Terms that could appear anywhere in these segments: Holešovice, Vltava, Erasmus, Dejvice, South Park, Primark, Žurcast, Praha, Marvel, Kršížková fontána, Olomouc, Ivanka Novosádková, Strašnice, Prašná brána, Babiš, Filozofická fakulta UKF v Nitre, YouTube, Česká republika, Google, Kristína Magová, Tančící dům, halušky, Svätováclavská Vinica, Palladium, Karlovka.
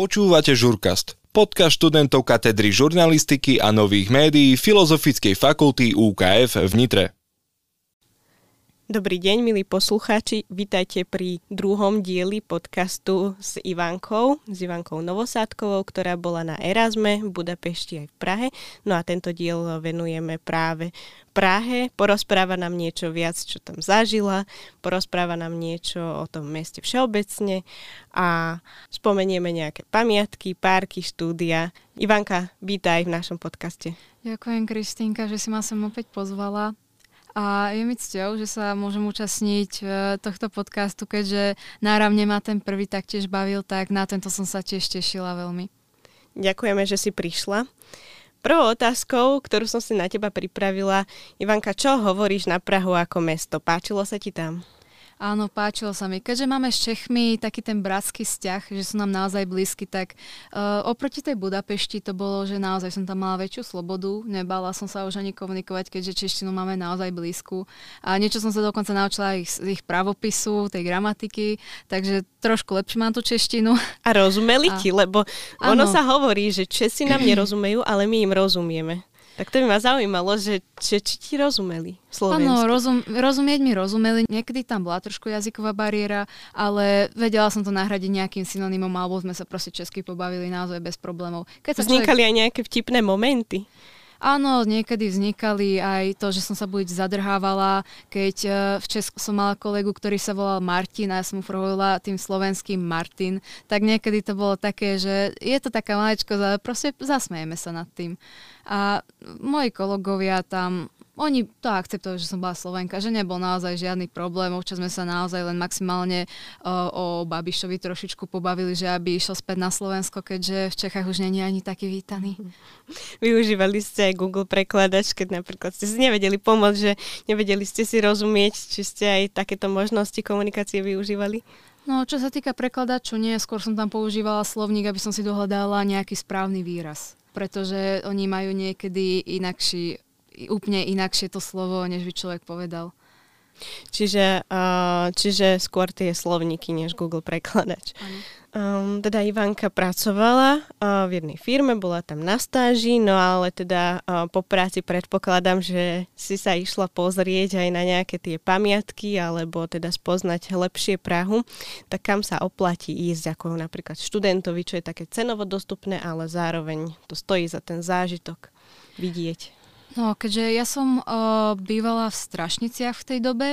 Počúvate Žurcast, podcast študentov katedry žurnalistiky a nových médií Filozofickej fakulty UKF v Nitre. Dobrý deň, milí poslucháči, vítajte pri druhom dieli podcastu s Ivankou Novosádkovou, ktorá bola na Erasme v Budapešti aj v Prahe. No a tento diel venujeme práve Prahe. Porozpráva nám niečo viac, čo tam zažila, porozpráva nám niečo o tom meste všeobecne a spomenieme nejaké pamiatky, parky, štúdia. Ivanka, vítaj v našom podcaste. Ďakujem, Kristínka, že si ma sem opäť pozvala. A je mi cťou, že sa môžem účastniť tohto podcastu, keďže náramne ma ten prvý taktiež bavil, tak na tento som sa tiež tešila veľmi. Ďakujeme, že si prišla. Prvou otázkou, ktorú som si na teba pripravila, Ivanka, čo hovoríš na Prahu ako mesto? Páčilo sa ti tam? Áno, páčilo sa mi. Keďže máme s Čechmi taký ten bratský vzťah, že sú nám naozaj blízky, tak oproti tej Budapešti to bolo, že naozaj som tam mala väčšiu slobodu, nebala som sa už ani komunikovať, keďže češtinu máme naozaj blízku. A niečo som sa dokonca naučila z ich pravopisu, tej gramatiky, takže trošku lepšie mám tú češtinu. A rozumeli ti, lebo ono sa hovorí, že Česi nám nerozumejú, ale my im rozumieme. Tak to by ma zaujímalo, že či ti rozumeli slovensky. Áno, rozumieť mi rozumeli. Niekedy tam bola trošku jazyková bariéra, ale vedela som to nahradiť nejakým synonymom, alebo sme sa proste česky pobavili naozaj bez problémov. Vznikali aj nejaké vtipné momenty? Áno, niekedy vznikali aj to, že som sa buď zadrhávala, keď v Česku som mala kolegu, ktorý sa volal Martin a ja som mu hovorila tým slovenským Martin, tak niekedy to bolo také, že je to taká maličko, ale proste zasmejeme sa nad tým. A moji kolegovia tam, oni to akceptovali, že som bola Slovenka, že nebol naozaj žiadny problém, občas sme sa naozaj len maximálne o Babišovi trošičku pobavili, že aby išiel späť na Slovensko, keďže v Čechách už nie je ani taký vítaný. Využívali ste aj Google prekladač, keď napríklad ste si nevedeli pomôcť, že nevedeli ste si rozumieť, či ste aj takéto možnosti komunikácie využívali? No, čo sa týka prekladaču, nie, skôr som tam používala slovník, aby som si dohľadala nejaký správny výraz. Pretože oni majú niekedy úplne inakšie to slovo, než by človek povedal. Čiže skôr tie slovníky, než Google prekladač. Teda Ivanka pracovala v jednej firme, bola tam na stáži, no ale teda po práci predpokladám, že si sa išla pozrieť aj na nejaké tie pamiatky, alebo teda spoznať lepšie Prahu. Tak kam sa oplatí ísť, ako napríklad študentovi, čo je také cenovo dostupné, ale zároveň to stojí za ten zážitok vidieť. No, keďže ja som bývala v Strašniciach v tej dobe,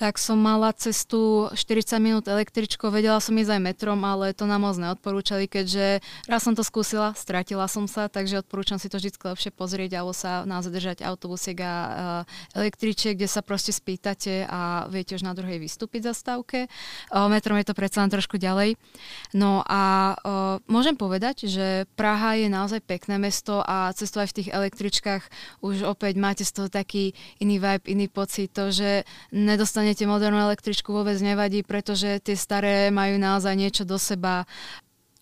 tak som mala cestu 40 minút električkou, vedela som ísť aj metrom, ale to nám moc neodporúčali, keďže raz som to skúsila, stratila som sa, takže odporúčam si to vždy lepšie pozrieť alebo sa naozaj držať autobusiek a električiek, kde sa proste spýtate a viete už na druhej vystúpiť zastávke. Metrom je to predsa len trošku ďalej. No a môžem povedať, že Praha je naozaj pekné mesto a cestovať v tých električkách už opäť máte z toho taký iný vibe, iný pocit. To, že nedostanete modernú električku, vôbec nevadí, pretože tie staré majú naozaj niečo do seba.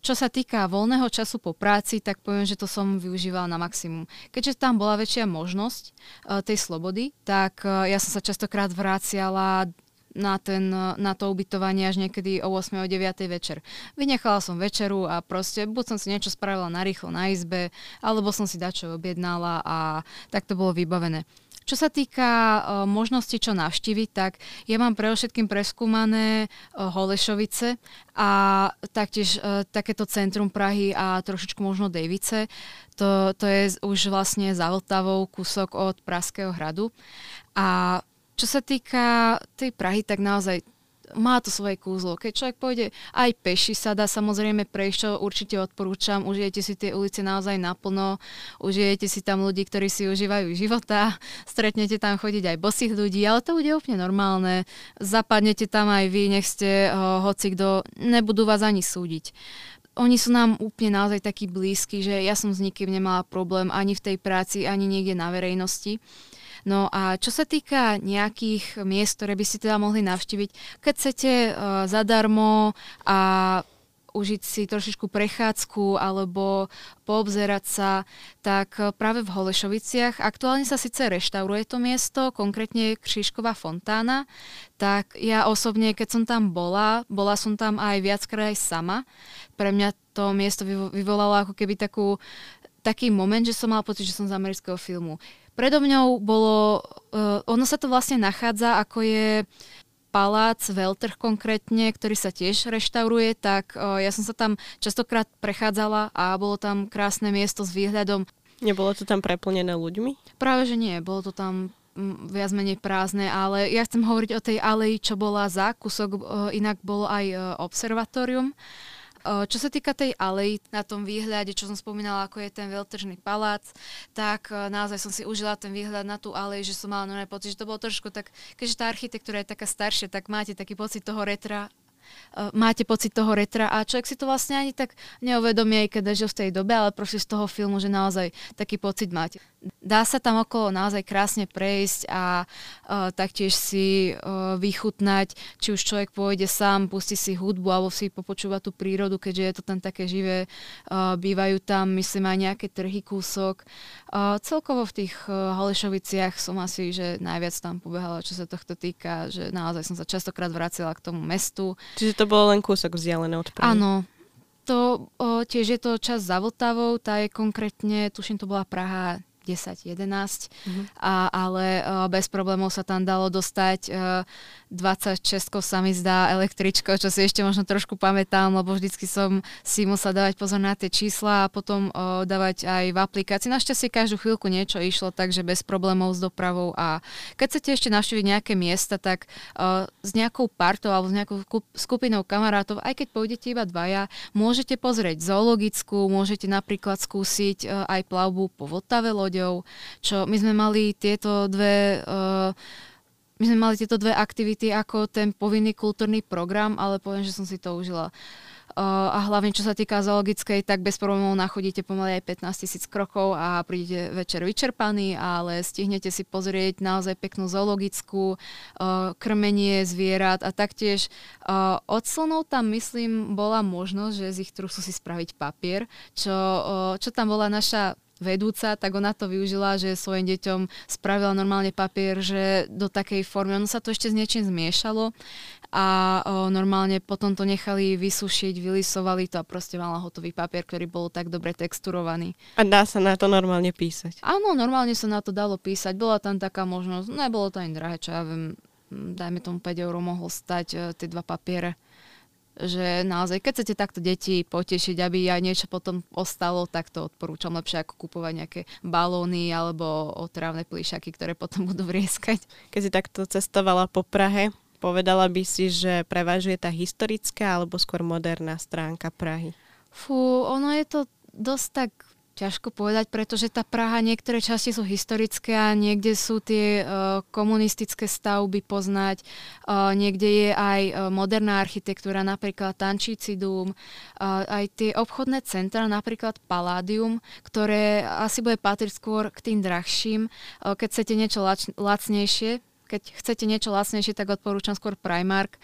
Čo sa týka voľného času po práci, tak poviem, že to som využívala na maximum. Keďže tam bola väčšia možnosť tej slobody, tak ja som sa častokrát vraciala na to ubytovanie až niekedy o 8 o 9 večer. Vynechala som večeru a proste buď som si niečo spravila narýchlo na izbe, alebo som si dačo objednala a tak to bolo vybavené. Čo sa týka možnosti, čo navštíviť, tak ja mám predovšetkým preskúmané Holešovice a taktiež takéto centrum Prahy a trošičku možno Dejvice. To je už vlastne za Vltavou kúsok od Pražského hradu. A čo sa týka tej Prahy, tak naozaj má to svoje kúzlo. Keď človek pôjde aj peši, sa dá samozrejme prejsť, čo určite odporúčam. Užijete si tie ulice naozaj naplno, užijete si tam ľudí, ktorí si užívajú života, stretnete tam chodiť aj bosých ľudí, ale to bude úplne normálne. Zapadnete tam aj vy, nech ste hocikto, nebudú vás ani súdiť. Oni sú nám úplne naozaj takí blízky, že ja som s nikým nemala problém ani v tej práci, ani niekde na verejnosti. No a čo sa týka nejakých miest, ktoré by ste teda mohli navštíviť, keď chcete zadarmo a užiť si trošičku prechádzku alebo poobzerať sa, tak práve v Holešoviciach. Aktuálne sa síce reštauruje to miesto, konkrétne Kršížková fontána, tak ja osobne, keď som tam bola som tam aj viackrát aj sama. Pre mňa to miesto vyvolalo ako keby taký moment, že som mala pocit, že som z amerického filmu. Predo mňou bolo, ono sa to vlastne nachádza, ako je palác Welter konkrétne, ktorý sa tiež reštauruje, tak ja som sa tam častokrát prechádzala a bolo tam krásne miesto s výhľadom. Nebolo to tam preplnené ľuďmi? Práve že nie, bolo to tam viac menej prázdne, ale ja chcem hovoriť o tej aleji, čo bola za kúsok, inak bolo aj observatórium. Čo sa týka tej alej, na tom výhľade, čo som spomínala, ako je ten veľtržný palác, tak naozaj som si užila ten výhľad na tú alej, že som mala normálne pocit, že to bolo trošku tak, keďže tá architektúra je taká staršia, tak máte taký pocit toho retra, a človek si to vlastne ani tak neuvedomie, aj keď žil v tej dobe, ale proste z toho filmu, že naozaj taký pocit máte. Dá sa tam okolo naozaj krásne prejsť a taktiež si vychutnať, či už človek pôjde sám, pustí si hudbu alebo si popočúva tú prírodu, keďže je to tam také živé. Bývajú tam, myslím, aj nejaké trhy kúsok. Celkovo v tých Holešoviciach som asi, že najviac tam pobehala, čo sa tohto týka, že naozaj som sa častokrát vracila k tomu mestu. Čiže to bolo len kúsok vzdialené od Prahy. Áno. To tiež je to čas za Vltavou, tá je konkrétne, tuším, to bola Praha 10-11, ale bez problémov sa tam dalo dostať 26 sa mi zdá električko, čo si ešte možno trošku pamätám, lebo vždycky som si musela dávať pozor na tie čísla a potom dávať aj v aplikácii. Našťastie každú chvíľku niečo išlo, takže bez problémov s dopravou, a keď chcete ešte navštíviť nejaké miesta, tak s nejakou partou alebo s nejakou skupinou kamarátov, aj keď pôjdete iba dvaja, môžete pozrieť zoologickú, môžete napríklad skúsiť aj plavbu po Vltave loďou, čo my sme mali tieto dve aktivity ako ten povinný kultúrny program, ale poviem, že som si to užila. A hlavne, čo sa týka zoologickej, tak bez problémov nachodíte pomaly aj 15 000 krokov a prídete večer vyčerpaný, ale stihnete si pozrieť naozaj peknú zoologickú, krmenie zvierat a taktiež od slonov tam, myslím, bola možnosť, že z ich trusu si spraviť papier, čo tam bola naša vedúca, tak ona to využila, že svojim deťom spravila normálne papier, že do takej formy. Ono sa to ešte s niečím zmiešalo a normálne potom to nechali vysušiť, vylisovali to a proste mala hotový papier, ktorý bol tak dobre texturovaný. A dá sa na to normálne písať? Áno, normálne sa na to dalo písať. Bola tam taká možnosť, nebolo to ani drahé, čo ja viem, dajme tomu 5 € mohlo stať tie dva papiere. Že naozaj, keď chcete takto deti potešiť, aby aj niečo potom ostalo, tak to odporúčam, lepšie ako kúpovať nejaké balóny alebo otrávne plíšaky, ktoré potom budú vrieskať. Keď si takto cestovala po Prahe, povedala by si, že prevažuje tá historická alebo skôr moderná stránka Prahy? Fú, ono je to dosť tak ťažko povedať, pretože tá Praha, niektoré časti sú historické a niekde sú tie komunistické stavby poznať. Niekde je aj moderná architektúra, napríklad Tančící dům, aj tie obchodné centra, napríklad Palladium, ktoré asi bude patriť skôr k tým drahším. Keď chcete niečo lacnejšie, tak odporúčam skôr Primark.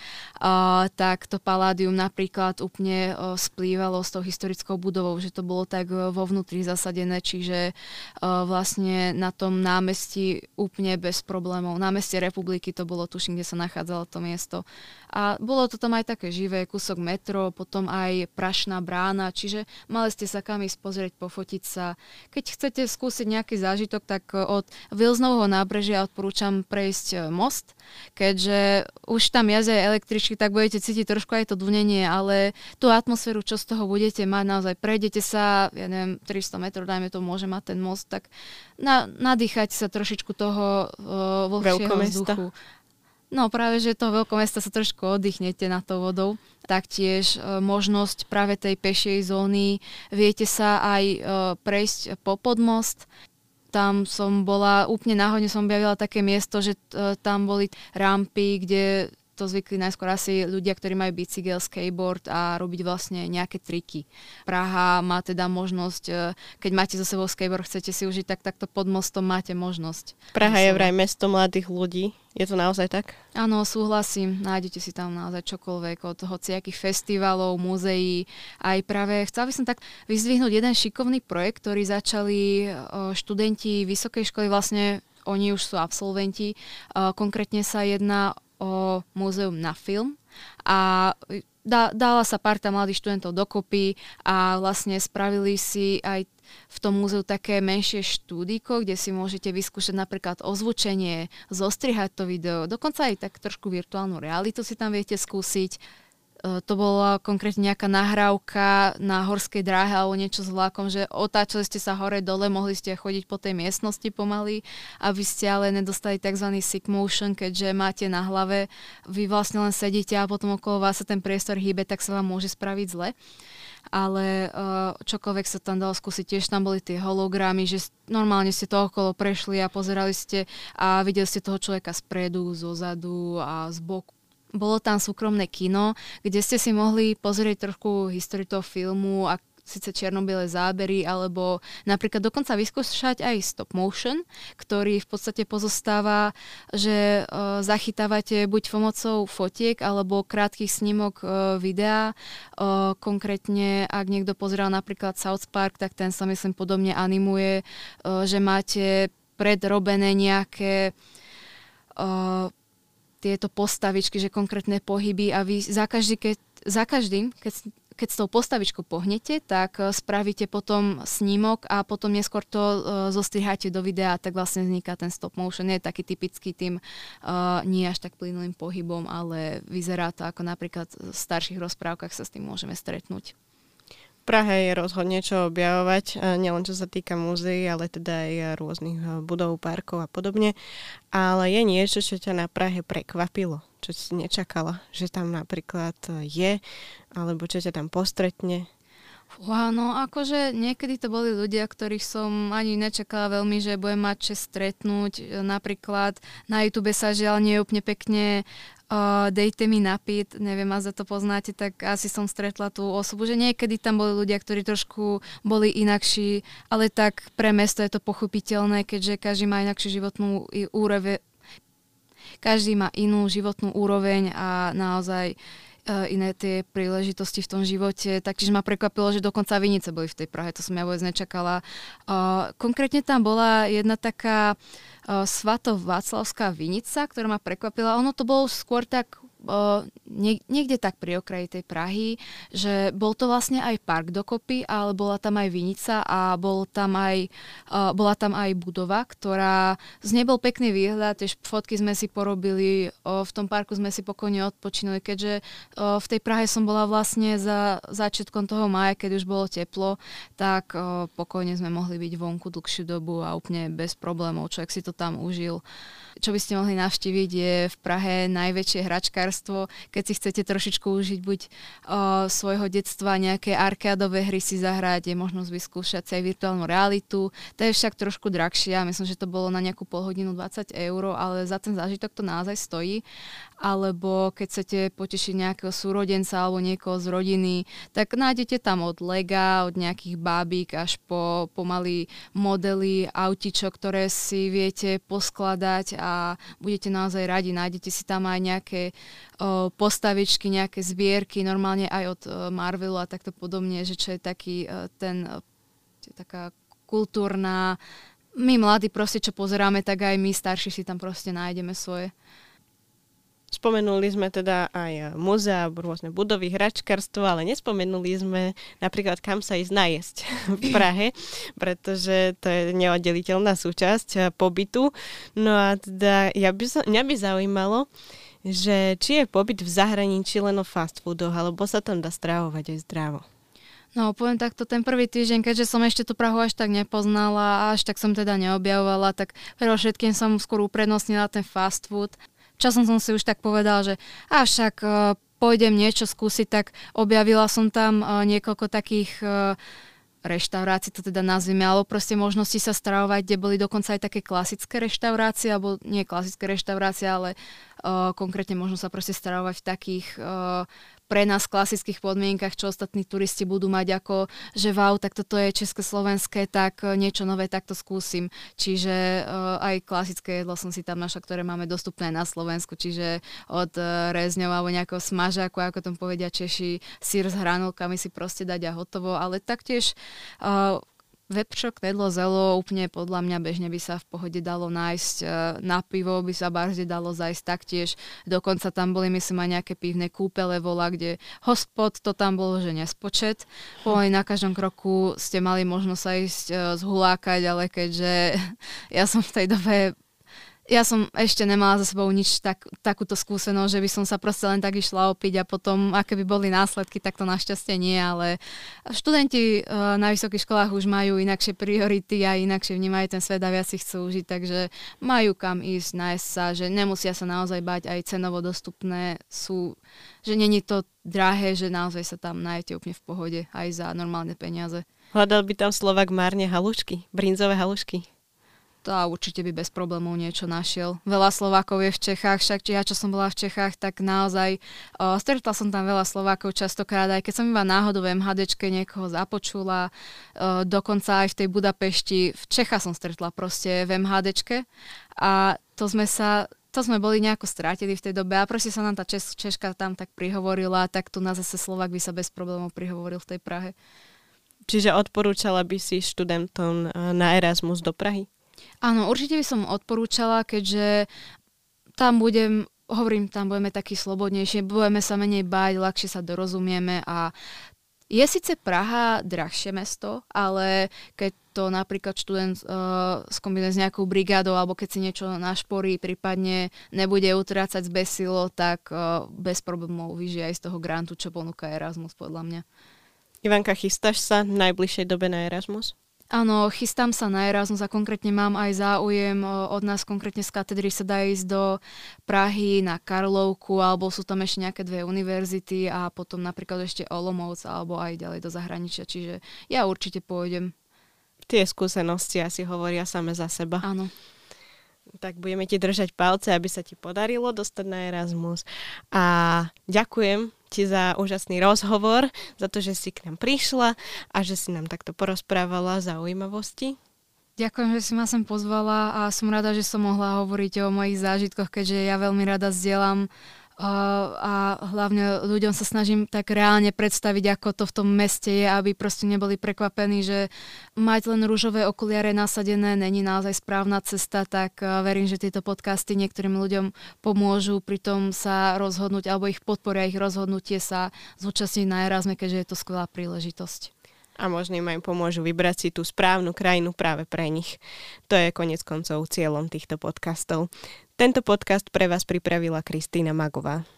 Tak to Palladium napríklad úplne splývalo s tou historickou budovou, že to bolo tak vo vnútri zasadené, čiže vlastne na tom námestí úplne bez problémov. Námestie Republiky to bolo, tuším, kde sa nachádzalo to miesto. A bolo to tam aj také živé, kúsok metro, potom aj Prašná brána, čiže mali ste sa kam ísť pozrieť, pofotiť sa. Keď chcete skúsiť nejaký zážitok, tak od Vilsonovho nábrežia odporúčam prejsť most, keďže už tam jazdia električky, tak budete cítiť trošku aj to dunenie, ale tú atmosféru, čo z toho budete mať, naozaj prejdete sa, ja neviem, 300 metrov, dajme to, môže mať ten most, tak nadýchajte sa trošičku toho vlhšieho vzduchu. No práve, že toho veľkomesta sa trošku oddychnete nad tou vodou. Taktiež možnosť práve tej pešej zóny, viete sa aj prejsť pod most. Tam som bola, úplne náhodne som objavila také miesto, že tam boli rampy, kde to zvykli najskôr asi ľudia, ktorí majú bicykel, skateboard a robiť vlastne nejaké triky. Praha má teda možnosť, keď máte so sebou skateboard, chcete si užiť, tak takto pod mostom máte možnosť. Praha je vraj mesto mladých ľudí. Je to naozaj tak? Áno, súhlasím. Nájdete si tam naozaj čokoľvek od hociakých festivalov, múzeí. Aj práve chcela by som tak vyzdvihnúť jeden šikovný projekt, ktorý začali študenti vysokej školy. Vlastne oni už sú absolventi. Konkrétne sa jedná o múzeum na film. A dala sa parta mladých študentov dokopy a vlastne spravili si aj v tom múzeu také menšie štúdiko, kde si môžete vyskúšať napríklad ozvučenie, zostrihať to video, dokonca aj tak trošku virtuálnu realitu si tam viete skúsiť. To bola konkrétne nejaká nahrávka na horskej dráhe alebo niečo s vlákom, že otáčali ste sa hore dole, mohli ste chodiť po tej miestnosti pomaly, aby ste ale nedostali tzv. Sick motion, keďže máte na hlave, vy vlastne len sedíte a potom okolo vás sa ten priestor hýbe, tak sa vám môže spraviť zle. Ale čokoľvek sa tam dalo skúsiť, tiež tam boli tie hologramy, že normálne ste to okolo prešli a pozerali ste a videli ste toho človeka spredu, zozadu a z boku. Bolo tam súkromné kino, kde ste si mohli pozrieť trošku históriu toho filmu a síce čierno-biele zábery, alebo napríklad dokonca vyskúšať aj stop motion, ktorý v podstate pozostáva, že zachytávate buď pomocou fotiek alebo krátkych snímok videa. Konkrétne, ak niekto pozeral napríklad South Park, tak ten sa myslím podobne animuje, že máte predrobené nejaké tieto postavičky, že konkrétne pohyby a vy za každým, keď s tou postavičkou pohnete, tak spravíte potom snímok a potom neskôr to zostriháte do videa, tak vlastne vzniká ten stop motion. Nie je taký typický tým nie až tak plynulým pohybom, ale vyzerá to ako napríklad v starších rozprávkach sa s tým môžeme stretnúť. Praha je rozhodne čo objavovať, nielen čo sa týka múzeí, ale teda aj rôznych budov, parkov a podobne. Ale je niečo, čo ťa na Prahe prekvapilo, čo si nečakala, že tam napríklad je, alebo čo ťa tam postretne? No akože niekedy to boli ľudia, ktorých som ani nečakala veľmi, že budem mať čest stretnúť. Napríklad na YouTube sa žiaľ nie úplne pekne dejte mi napít, neviem, a za to poznáte, tak asi som stretla tú osobu, že niekedy tam boli ľudia, ktorí trošku boli inakší, ale tak pre mesto je to pochopiteľné, keďže každý má inakšiu životnú úroveň, každý má inú životnú úroveň a naozaj iné tie príležitosti v tom živote. Taktiež ma prekvapilo, že dokonca Vinice boli v tej Prahe, to som ja vôbec nečakala. Konkrétne tam bola jedna taká Svätováclavská Vinica, ktorá ma prekvapila. Ono to bolo skôr tak niekde tak pri okraji tej Prahy, že bol to vlastne aj park dokopy, ale bola tam aj vinica a bola tam aj budova, ktorá z nej bol pekný výhľad, tiež fotky sme si porobili, v tom parku sme si pokojne odpočinuli, keďže v tej Prahe som bola vlastne za začiatkom toho mája, keď už bolo teplo, tak pokojne sme mohli byť vonku dlhšiu dobu a úplne bez problémov, človek si to tam užil. Čo by ste mohli navštíviť, je v Prahe najväčšie hračkárstvo, keď si chcete trošičku užiť buď svojho detstva, nejaké arkádové hry si zahrať, je možnosť vyskúšať si aj virtuálnu realitu. To je však trošku drahšie, myslím, že to bolo na nejakú polhodinu 20 €, ale za ten zážitok to naozaj stojí. Alebo keď chcete potešiť nejakého súrodenca alebo niekoho z rodiny, tak nájdete tam od lega, od nejakých bábik až po pomaly modely autičok, ktoré si viete poskladať a budete naozaj radi. Nájdete si tam aj nejaké postavičky, nejaké zbierky, normálne aj od Marvelu a takto podobne, že čo je taký taká kultúrna. My mladí proste, čo pozeráme, tak aj my starší si tam proste nájdeme svoje. Spomenuli sme teda aj múzea, rôzne budovy, hračkarstvo, ale nespomenuli sme napríklad, kam sa ísť najesť v Prahe, pretože to je neoddeliteľná súčasť pobytu. No a teda mňa by zaujímalo, že či je pobyt v zahraničí len o fast foodoch, alebo sa tam dá stravovať aj zdravo. No, poviem takto, ten prvý týždeň, keďže som ešte tú Prahu až tak nepoznala, až tak som teda neobjavovala, tak predovšetkým som skôr uprednostnila ten fast food. Časom som si už tak povedala, že avšak pôjdem niečo skúsiť, tak objavila som tam niekoľko takých reštaurácií, to teda nazvime, alebo proste možnosti sa stravovať, kde boli dokonca aj také klasické reštaurácie, alebo nie klasické reštaurácie, ale konkrétne možno sa proste stravovať v takých pre nás klasických podmienkach, čo ostatní turisti budú mať ako, že wow, tak toto je československé, tak niečo nové, tak to skúsim. Čiže aj klasické jedlo som si tam našla, ktoré máme dostupné na Slovensku, čiže od rezňov alebo nejakého smažáku, ako tomu povedia Češi, syr s hranolkami si proste dať a hotovo, ale taktiež vepčok, jedlo, zelo, úplne podľa mňa bežne by sa v pohode dalo nájsť. Na pivo by sa barzde dalo zájsť taktiež. Dokonca tam boli, myslím, aj nejaké pivné kúpele, kde hospod, to tam bolo, že nespočet. Pomaly na každom kroku ste mali možnosť sa ísť zhulákať, ale keďže ja som v tej dobe... Ja som ešte nemala za sebou nič takúto skúsenosť, že by som sa proste len tak išla opiť a potom, aké by boli následky, tak to našťastie nie, ale študenti na vysokých školách už majú inakšie priority a inakšie vnímajú ten svet a viac si chcú užiť, takže majú kam ísť, nájsť sa, že nemusia sa naozaj bať, aj cenovo dostupné sú, že nie je to drahé, že naozaj sa tam nájdete úplne v pohode, aj za normálne peniaze. Hľadal by tam Slovák márne halušky, brinzové halušky. A určite by bez problémov niečo našiel. Veľa Slovákov je v Čechách, však ja čo som bola v Čechách, tak naozaj stretla som tam veľa Slovákov častokrát, aj keď som iba náhodou v MHDčke niekoho započula, dokonca aj v tej Budapešti, v Čechách som stretla proste v MHDčke a to sme boli nejako strátili v tej dobe a proste sa nám tá Češka tam tak prihovorila, tak tu na zase Slovák by sa bez problémov prihovoril v tej Prahe. Čiže odporúčala by si študentom na Erasmus do Prahy? Áno, určite by som odporúčala, keďže tam budeme takí slobodnejšie, budeme sa menej báť, ľahšie sa dorozumieme a je síce Praha drahšie mesto, ale keď to napríklad študent skombinuje s nejakou brigádou alebo keď si niečo našporí, prípadne nebude utrácať zbesilo, tak bez problémov vyžije aj z toho grantu, čo ponúka Erasmus podľa mňa. Ivanka, chystáš sa v najbližšej dobe na Erasmus? Áno, chystám sa na Erasmus a konkrétne mám aj záujem od nás, konkrétne z katedry sa dá ísť do Prahy, na Karlovku, alebo sú tam ešte nejaké dve univerzity a potom napríklad ešte Olomouc, alebo aj ďalej do zahraničia, čiže ja určite pôjdem. Tie skúsenosti asi hovoria same za seba. Áno. Tak budeme ti držať palce, aby sa ti podarilo dostať na Erasmus. A ďakujem ti za úžasný rozhovor, za to, že si k nám prišla a že si nám takto porozprávala zaujímavosti. Ďakujem, že si ma sem pozvala a som rada, že som mohla hovoriť o mojich zážitkoch, keďže ja veľmi rada zdieľam a hlavne ľuďom sa snažím tak reálne predstaviť, ako to v tom meste je, aby proste neboli prekvapení, že mať len ružové okuliare nasadené není naozaj správna cesta, tak verím, že tieto podcasty niektorým ľuďom pomôžu pri tom sa rozhodnúť alebo ich podporia ich rozhodnutie sa zúčastniť na Erasme, keďže je to skvelá príležitosť. A možno im aj pomôžu vybrať si tú správnu krajinu práve pre nich. To je koniec koncov cieľom týchto podcastov. Tento podcast pre vás pripravila Kristína Magová.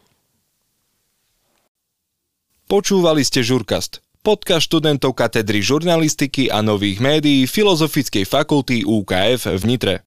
Počúvali ste Žurcast, podcast študentov katedry žurnalistiky a nových médií Filozofickej fakulty UKF v Nitre.